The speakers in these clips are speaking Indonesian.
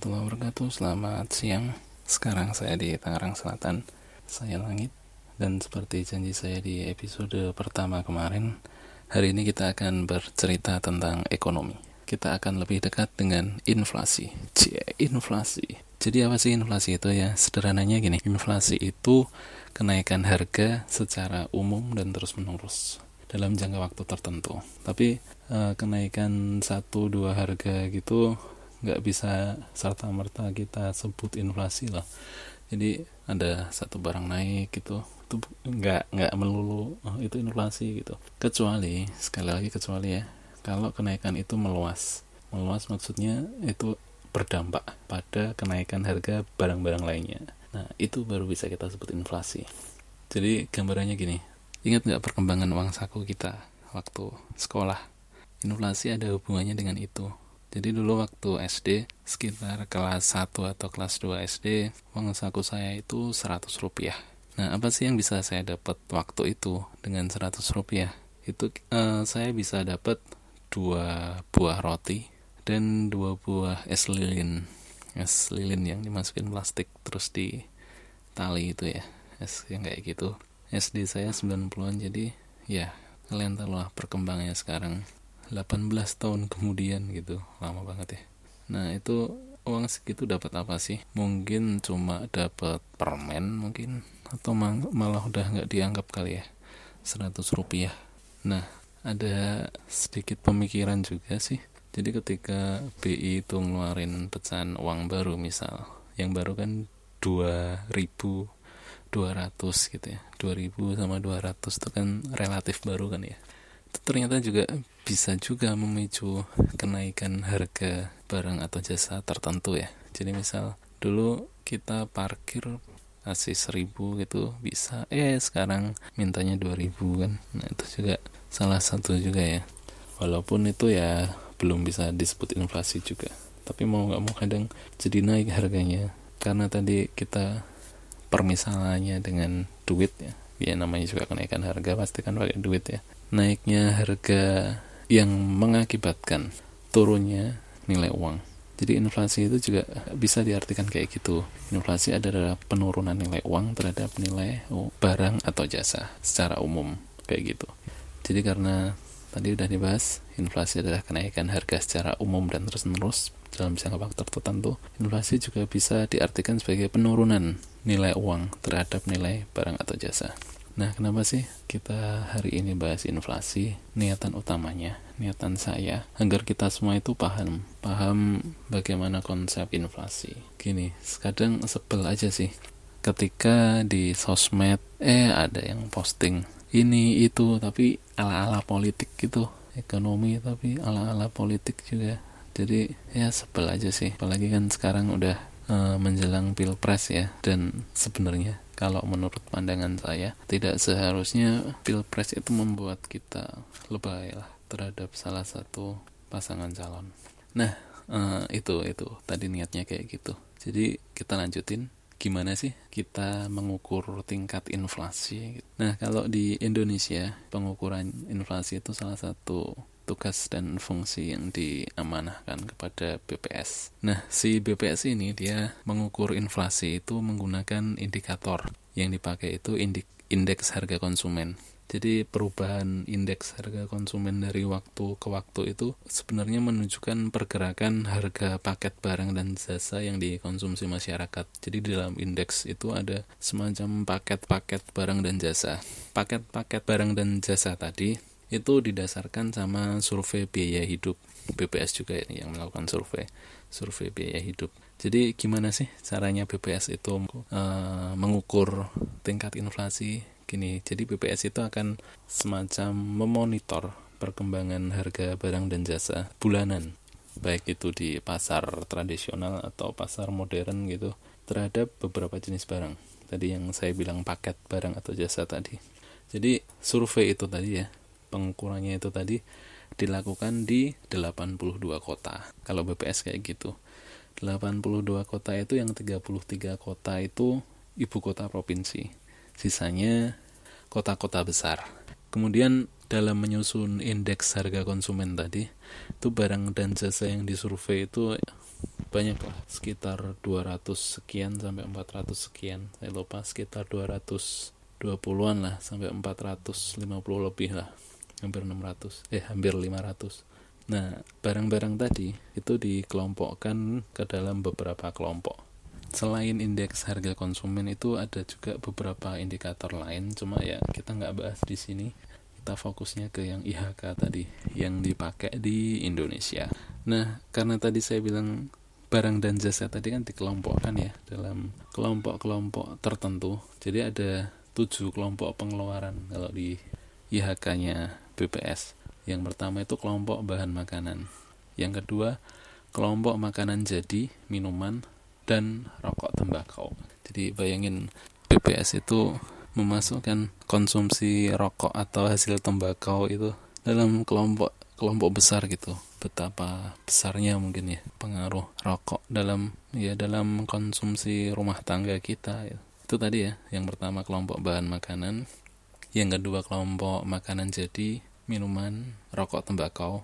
warahmatullahi wabarakatuh. Selamat siang. Sekarang saya di Tangerang Selatan. Saya Langit. Dan seperti janji saya di episode pertama kemarin, hari ini kita akan bercerita tentang ekonomi. Kita akan lebih dekat dengan inflasi. Inflasi. Jadi apa sih inflasi itu ya? Sederhananya gini, inflasi itu kenaikan harga secara umum dan terus-menerus dalam jangka waktu tertentu. Tapi kenaikan 1-2 harga gitu nggak bisa serta-merta kita sebut inflasi lah. Jadi ada satu barang naik gitu, itu nggak melulu itu inflasi gitu. Kecuali, sekali lagi kecuali ya, kalau kenaikan itu meluas maksudnya itu berdampak pada kenaikan harga barang-barang lainnya. Nah, itu baru bisa kita sebut inflasi. Jadi gambarannya gini, ingat nggak perkembangan uang saku kita waktu sekolah? Inflasi ada hubungannya dengan itu. Jadi dulu waktu SD, sekitar kelas 1 atau kelas 2 SD, uang saku saya itu 100 rupiah. Nah, apa sih yang bisa saya dapat waktu itu dengan 100 rupiah? Itu saya bisa dapat 2 buah roti dan 2 buah es lilin. Es lilin yang dimasukin plastik terus di tali itu ya. Es yang kayak gitu. SD saya 90-an, jadi ya kalian tahulah perkembangannya sekarang. 18 tahun kemudian gitu, lama banget ya. Nah, itu uang segitu dapat apa sih? Mungkin cuma dapat permen mungkin, atau malah udah nggak dianggap kali ya, 100 rupiah. Nah, ada sedikit pemikiran juga sih. Jadi ketika BI itu ngeluarin pecahan uang baru, misal yang baru kan 2.200 gitu ya, 2.000 sama 200 itu kan relatif baru kan ya. Itu ternyata bisa juga memicu kenaikan harga barang atau jasa tertentu ya. Jadi misal dulu kita parkir kasih 1.000 gitu bisa, sekarang mintanya 2.000 kan. Nah, itu juga salah satu juga ya. Walaupun itu ya belum bisa disebut inflasi juga. Tapi mau nggak mau kadang jadi naik harganya. Karena tadi kita permisalannya dengan duit ya. Ya namanya juga kenaikan harga pasti kan pakai duit ya. Naiknya harga yang mengakibatkan turunnya nilai uang. Jadi inflasi itu juga bisa diartikan kayak gitu. Inflasi adalah penurunan nilai uang terhadap nilai barang atau jasa secara umum kayak gitu. Jadi karena tadi udah dibahas, inflasi adalah kenaikan harga secara umum dan terus-menerus dalam jangka waktu tertentu. Inflasi juga bisa diartikan sebagai penurunan nilai uang terhadap nilai barang atau jasa. Nah, kenapa sih kita hari ini bahas inflasi? Niatan utamanya, niatan saya, agar kita semua itu paham bagaimana konsep inflasi. Gini, kadang sebel aja sih ketika di sosmed ada yang posting ini itu tapi ala-ala politik gitu, ekonomi tapi ala-ala politik juga. Jadi ya sebel aja sih, apalagi kan sekarang udah menjelang pilpres ya. Dan sebenarnya kalau menurut pandangan saya, tidak seharusnya pilpres itu membuat kita lebay lah terhadap salah satu pasangan calon. Nah, itu tadi niatnya kayak gitu. Jadi kita lanjutin, gimana sih kita mengukur tingkat inflasi? Nah, kalau di Indonesia, pengukuran inflasi itu salah satu tugas dan fungsi yang diamanahkan kepada BPS. Nah, si BPS ini dia mengukur inflasi itu menggunakan indikator. Yang dipakai itu indeks harga konsumen. Jadi perubahan indeks harga konsumen dari waktu ke waktu itu sebenarnya menunjukkan pergerakan harga paket barang dan jasa yang dikonsumsi masyarakat. Jadi di dalam indeks itu ada semacam paket-paket barang dan jasa. Paket-paket barang dan jasa tadi itu didasarkan sama survei biaya hidup. BPS juga ini yang melakukan survei biaya hidup. Jadi gimana sih caranya BPS itu mengukur tingkat inflasi? Gini, jadi BPS itu akan semacam memonitor perkembangan harga barang dan jasa bulanan, baik itu di pasar tradisional atau pasar modern gitu, terhadap beberapa jenis barang. Tadi yang saya bilang paket barang atau jasa tadi. Jadi survei itu tadi ya, pengukurannya itu tadi dilakukan di 82 kota. Kalau BPS kayak gitu. 82 kota itu yang 33 kota itu ibu kota provinsi. Sisanya kota-kota besar. Kemudian dalam menyusun indeks harga konsumen tadi, itu barang dan jasa yang disurvei itu banyak lah, sekitar 200 sekian sampai 400 sekian, saya lupa, sekitar 220-an lah sampai 450 lebih lah, hampir 600, hampir 500. Nah, barang-barang tadi itu dikelompokkan ke dalam beberapa kelompok. Selain indeks harga konsumen itu ada juga beberapa indikator lain, cuma ya kita nggak bahas di sini. Kita fokusnya ke yang IHK tadi, yang dipakai di Indonesia. Nah, karena tadi saya bilang barang dan jasa tadi kan dikelompokkan ya dalam kelompok-kelompok tertentu. Jadi ada 7 kelompok pengeluaran kalau di IHK-nya BPS. Yang pertama itu kelompok bahan makanan. Yang kedua, kelompok makanan jadi, minuman, dan rokok tembakau. Jadi bayangin BPS itu memasukkan konsumsi rokok atau hasil tembakau itu dalam kelompok besar gitu. Betapa besarnya mungkin ya pengaruh rokok dalam konsumsi rumah tangga kita gitu. Itu tadi ya, yang pertama kelompok bahan makanan, yang kedua kelompok makanan jadi, minuman, rokok tembakau,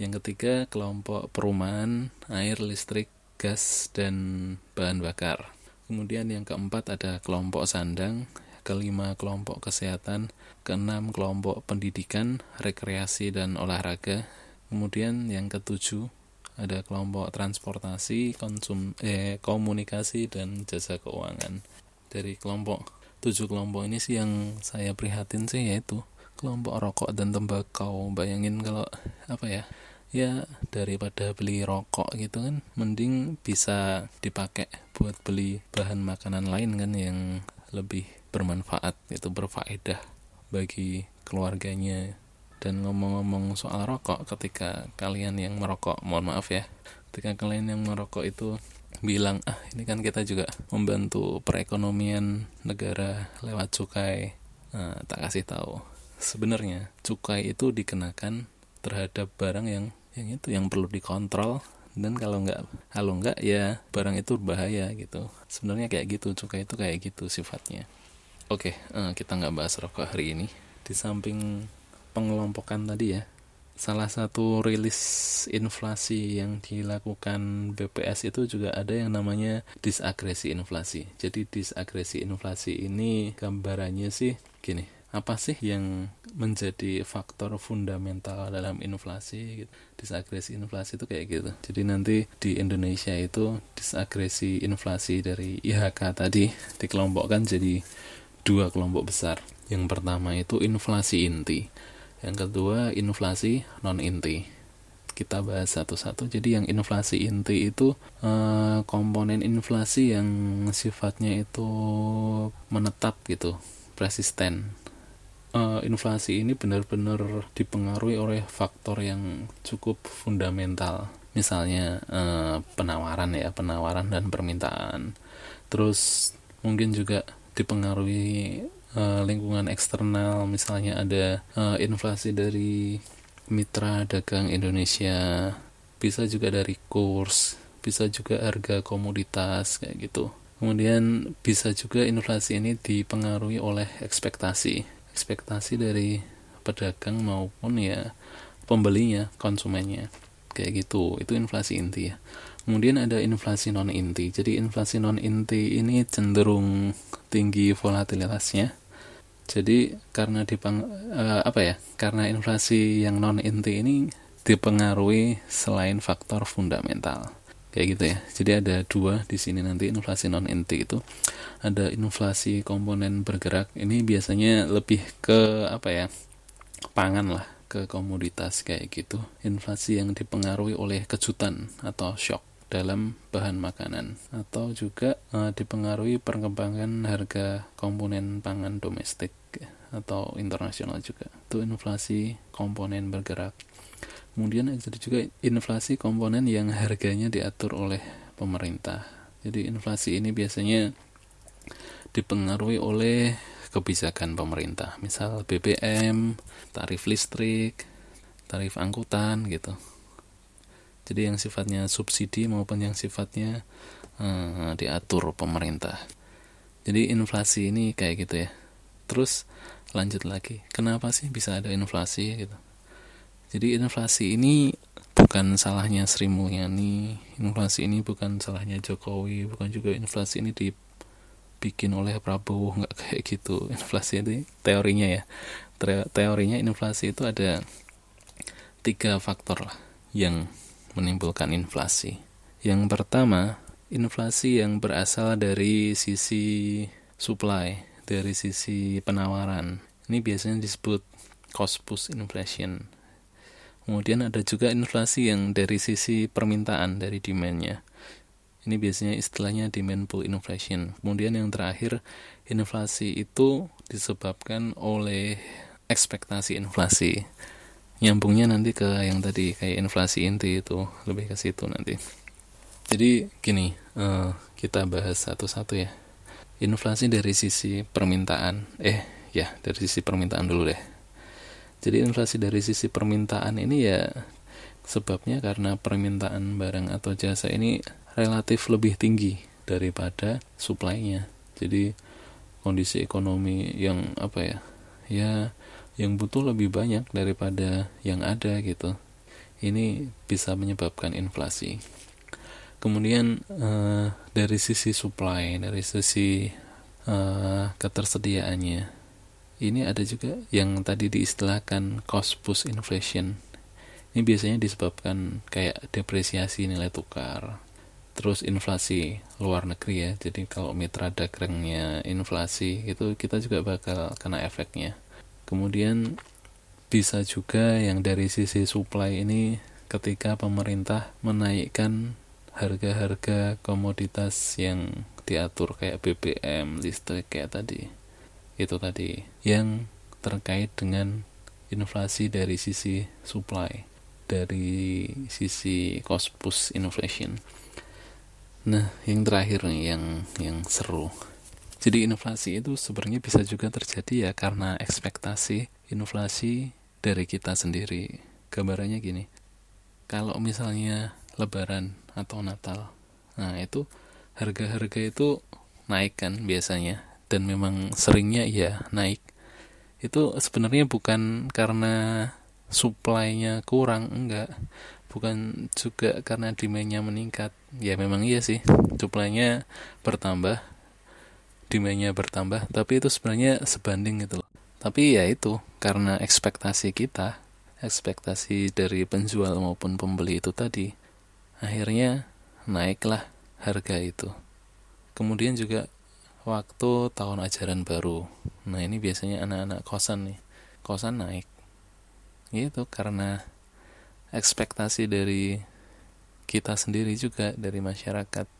yang ketiga kelompok perumahan, air, listrik, gas, dan bahan bakar. Kemudian yang keempat ada kelompok sandang, kelima kelompok kesehatan, keenam kelompok pendidikan, rekreasi, dan olahraga. Kemudian yang ketujuh ada kelompok transportasi, komunikasi, dan jasa keuangan. Dari kelompok 7 kelompok ini sih yang saya prihatin sih yaitu kelompok rokok dan tembakau. Bayangin kalau ya daripada beli rokok gitu kan, mending bisa dipakai buat beli bahan makanan lain kan yang lebih bermanfaat, itu berfaedah bagi keluarganya. Dan ngomong-ngomong soal rokok, ketika kalian yang merokok, mohon maaf ya, ketika kalian yang merokok itu bilang, ini kan kita juga membantu perekonomian negara lewat cukai. Nah, tak kasih tahu, sebenarnya cukai itu dikenakan terhadap barang yang perlu dikontrol, dan kalau nggak ya barang itu bahaya gitu. Sebenarnya kayak gitu, cukai itu kayak gitu sifatnya. Oke, kita nggak bahas rokok hari ini. Di samping pengelompokan tadi ya, salah satu rilis inflasi yang dilakukan BPS itu juga ada yang namanya disagresi inflasi. Jadi disagresi inflasi ini gambarannya sih gini, apa sih yang menjadi faktor fundamental dalam inflasi? Disagresi inflasi itu kayak gitu. Jadi nanti di Indonesia itu disagresi inflasi dari IHK tadi dikelompokkan jadi 2 kelompok besar. Yang pertama itu inflasi inti, yang kedua inflasi non-inti. Kita bahas satu-satu. Jadi yang inflasi inti itu komponen inflasi yang sifatnya itu menetap gitu, persisten. Inflasi ini benar-benar dipengaruhi oleh faktor yang cukup fundamental, misalnya penawaran dan permintaan. Terus mungkin juga dipengaruhi lingkungan eksternal, misalnya ada inflasi dari mitra dagang Indonesia, bisa juga dari kurs, bisa juga harga komoditas kayak gitu. Kemudian bisa juga inflasi ini dipengaruhi oleh ekspektasi dari pedagang maupun ya pembelinya, konsumennya kayak gitu. Itu inflasi inti ya. Kemudian ada inflasi non inti. Jadi inflasi non inti ini cenderung tinggi volatilitasnya. Jadi karena karena inflasi yang non inti ini dipengaruhi selain faktor fundamental kayak gitu ya. Jadi ada 2 di sini nanti inflasi non inti itu. Ada inflasi komponen bergerak. Ini biasanya lebih ke pangan lah, ke komoditas kayak gitu. Inflasi yang dipengaruhi oleh kejutan atau shock dalam bahan makanan, atau juga dipengaruhi perkembangan harga komponen pangan domestik atau internasional juga. Itu inflasi komponen bergerak. Kemudian ada juga inflasi komponen yang harganya diatur oleh pemerintah. Jadi inflasi ini biasanya dipengaruhi oleh kebijakan pemerintah, misal BBM, tarif listrik, tarif angkutan gitu. Jadi yang sifatnya subsidi maupun yang sifatnya diatur pemerintah. Jadi inflasi ini kayak gitu ya. Terus lanjut lagi, kenapa sih bisa ada inflasi gitu? Jadi inflasi ini bukan salahnya Sri Mulyani, inflasi ini bukan salahnya Jokowi, bukan juga inflasi ini dibikin oleh Prabowo, nggak kayak gitu. Inflasi itu teorinya ya, teorinya inflasi itu ada 3 faktor lah yang menimbulkan inflasi. Yang pertama, inflasi yang berasal dari sisi supply, dari sisi penawaran. Ini biasanya disebut cost push inflation. Kemudian ada juga inflasi yang dari sisi permintaan, dari demand-nya. Ini biasanya istilahnya demand pull inflation. Kemudian yang terakhir, inflasi itu disebabkan oleh ekspektasi inflasi. Nyambungnya nanti ke yang tadi, kayak inflasi inti itu, lebih ke situ nanti. Jadi gini, kita bahas satu-satu ya. Inflasi dari sisi permintaan, dari sisi permintaan dulu deh. Jadi inflasi dari sisi permintaan ini ya sebabnya karena permintaan barang atau jasa ini relatif lebih tinggi daripada supply-nya. Jadi kondisi ekonomi yang yang butuh lebih banyak daripada yang ada gitu. Ini bisa menyebabkan inflasi. Kemudian dari sisi supply, dari sisi ketersediaannya. Ini ada juga yang tadi diistilahkan cost push inflation. Ini biasanya disebabkan kayak depresiasi nilai tukar. Terus inflasi luar negeri ya. Jadi kalau mitra dagangnya inflasi itu kita juga bakal kena efeknya. Kemudian bisa juga yang dari sisi supply ini ketika pemerintah menaikkan harga-harga komoditas yang diatur kayak BBM, listrik kayak tadi. Itu tadi yang terkait dengan inflasi dari sisi supply, dari sisi cost push inflation. Nah, yang terakhir nih yang seru. Jadi inflasi itu sebenarnya bisa juga terjadi ya karena ekspektasi inflasi dari kita sendiri. Gambarannya gini. Kalau misalnya Lebaran atau Natal. Nah, itu harga-harga itu naik kan biasanya. Dan memang seringnya ya naik. Itu sebenarnya bukan karena supply-nya kurang, enggak. Bukan juga karena demand-nya meningkat. Ya memang iya sih, supply-nya bertambah, demand-nya bertambah, tapi itu sebenarnya sebanding gitu loh. Tapi ya itu, karena ekspektasi kita, ekspektasi dari penjual maupun pembeli itu tadi, akhirnya naiklah harga itu. Kemudian juga waktu tahun ajaran baru. Nah, ini biasanya anak-anak kosan nih. Kosan naik. Gitu karena ekspektasi dari kita sendiri juga, dari masyarakat,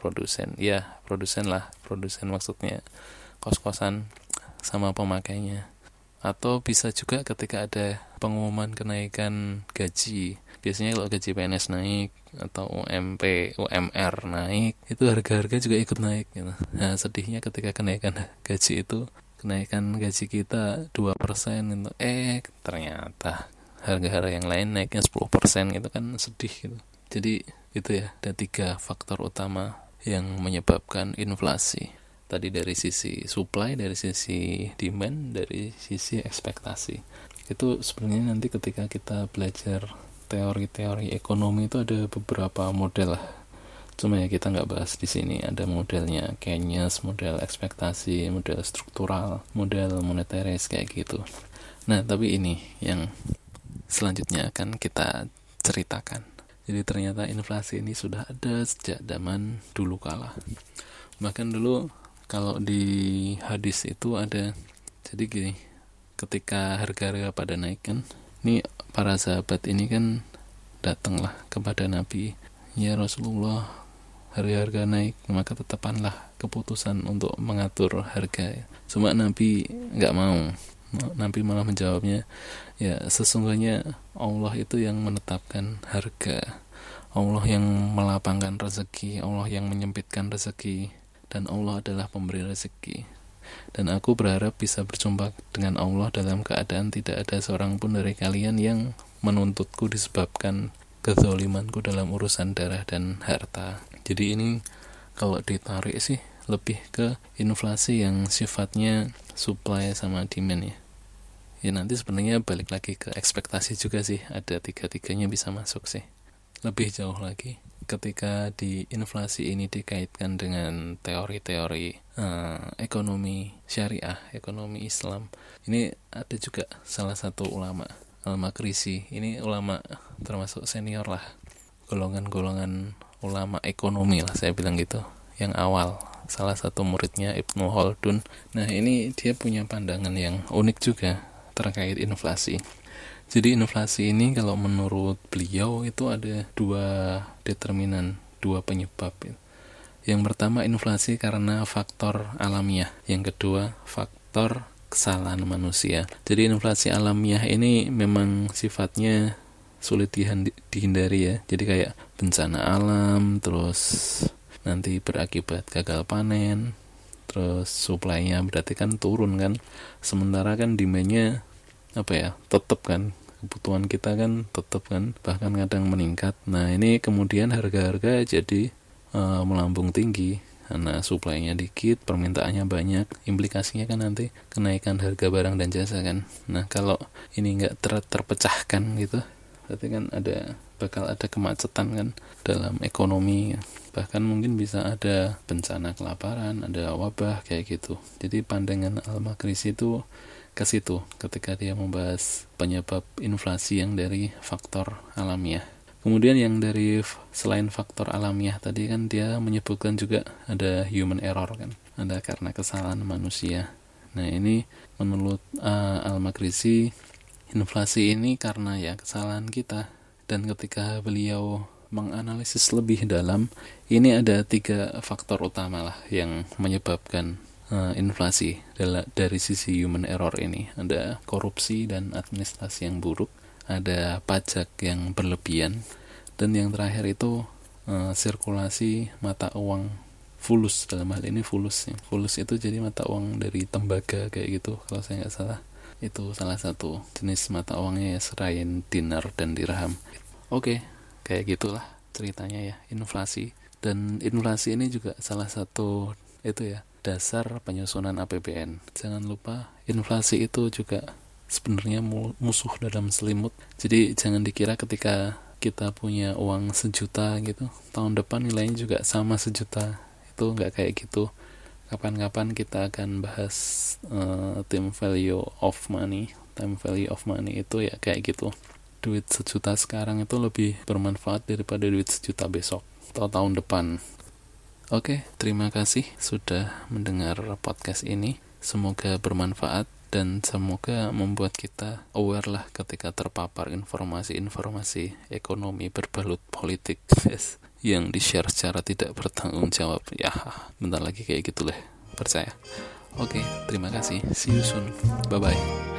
produsen. Ya, produsen lah. Produsen maksudnya kos-kosan sama pemakainya. Atau bisa juga ketika ada pengumuman kenaikan gaji. Biasanya kalau gaji PNS naik atau UMP, UMR naik, itu harga-harga juga ikut naik gitu. Nah, sedihnya ketika kenaikan gaji itu, kenaikan gaji kita 2% gitu. Ternyata harga-harga yang lain naiknya 10% gitu kan, sedih gitu. Jadi itu ya, ada 3 faktor utama yang menyebabkan inflasi. Tadi dari sisi supply, dari sisi demand, dari sisi ekspektasi. Itu sebenarnya nanti ketika kita belajar teori-teori ekonomi itu ada beberapa model lah. Cuma ya kita nggak bahas di sini. Ada modelnya Keynes, model ekspektasi, model struktural, model moneteris kayak gitu. Nah, tapi ini yang selanjutnya akan kita ceritakan. Jadi ternyata inflasi ini sudah ada sejak zaman dulu kala. Bahkan dulu kalau di hadis itu ada, jadi gini, ketika harga-harga pada naik kan, ini para sahabat ini kan datanglah kepada Nabi, ya Rasulullah, harga-harga naik, maka tetapanlah keputusan untuk mengatur harga. Cuma Nabi nggak mau. Nabi malah menjawabnya, ya sesungguhnya Allah itu yang menetapkan harga, Allah yang melapangkan rezeki, Allah yang menyempitkan rezeki, dan Allah adalah pemberi rezeki. Dan aku berharap bisa berjumpa dengan Allah dalam keadaan tidak ada seorang pun dari kalian yang menuntutku disebabkan kezalimanku dalam urusan darah dan harta. Jadi ini kalau ditarik sih lebih ke inflasi yang sifatnya supply sama demand ya. ya nanti sebenarnya balik lagi ke ekspektasi juga sih, ada tiga-tiganya bisa masuk sih. Lebih jauh lagi, ketika di inflasi ini dikaitkan dengan teori-teori ekonomi syariah, ekonomi Islam, ini ada juga salah satu ulama, Al-Maqrizi, ini ulama termasuk senior lah, golongan-golongan ulama ekonomi lah saya bilang gitu, yang awal, salah satu muridnya Ibnu Khaldun. Nah ini dia punya pandangan yang unik juga terkait inflasi. Jadi inflasi ini kalau menurut beliau itu ada dua determinan, dua penyebab. Yang pertama inflasi karena faktor alamiah, yang kedua faktor kesalahan manusia. Jadi inflasi alamiah ini memang sifatnya sulit dihindari ya, jadi kayak bencana alam, terus nanti berakibat gagal panen, terus suplainya berarti kan turun kan, sementara kan demandnya apa ya, tetap kan, kebutuhan kita kan tetap kan, bahkan kadang meningkat. Nah ini kemudian harga-harga jadi melambung tinggi karena suplainya dikit, permintaannya banyak, implikasinya kan nanti kenaikan harga barang dan jasa kan. Nah kalau ini nggak terpecahkan gitu, berarti kan bakal ada kemacetan kan dalam ekonomi, bahkan mungkin bisa ada bencana kelaparan, ada wabah kayak gitu. Jadi pandangan Al-Maqrizi itu ke situ ketika dia membahas penyebab inflasi yang dari faktor alamiah. Kemudian yang dari selain faktor alamiah tadi kan dia menyebutkan juga ada human error kan, ada karena kesalahan manusia. Nah ini menurut Al-Maqrizi inflasi ini karena ya kesalahan kita. Dan ketika beliau menganalisis lebih dalam, ini ada tiga faktor utama lah yang menyebabkan inflasi dari sisi human error ini. Ada korupsi dan administrasi yang buruk, ada pajak yang berlebihan, dan yang terakhir itu sirkulasi mata uang fulus. Dalam hal ini fulus ya. Fulus itu jadi mata uang dari tembaga kayak gitu kalau saya nggak salah. Itu salah satu jenis mata uangnya ya, selain dinar dan dirham. Oke, kayak gitulah ceritanya ya inflasi. Dan inflasi ini juga salah satu itu ya, dasar penyusunan APBN. Jangan lupa inflasi itu juga sebenarnya musuh dalam selimut. Jadi jangan dikira ketika kita punya uang 1 juta gitu, tahun depan nilainya juga sama 1 juta. Itu nggak kayak gitu. Kapan-kapan kita akan bahas time value of money itu ya kayak gitu. Duit 1 juta sekarang itu lebih bermanfaat daripada duit 1 juta besok atau tahun depan. Oke, terima kasih sudah mendengar podcast ini. Semoga bermanfaat dan semoga membuat kita aware lah ketika terpapar informasi-informasi ekonomi berbalut politik. Yes. Yang di-share secara tidak bertanggung jawab. Ya, bentar lagi kayak gitu deh, percaya. Oke, terima kasih. See you soon. Bye-bye.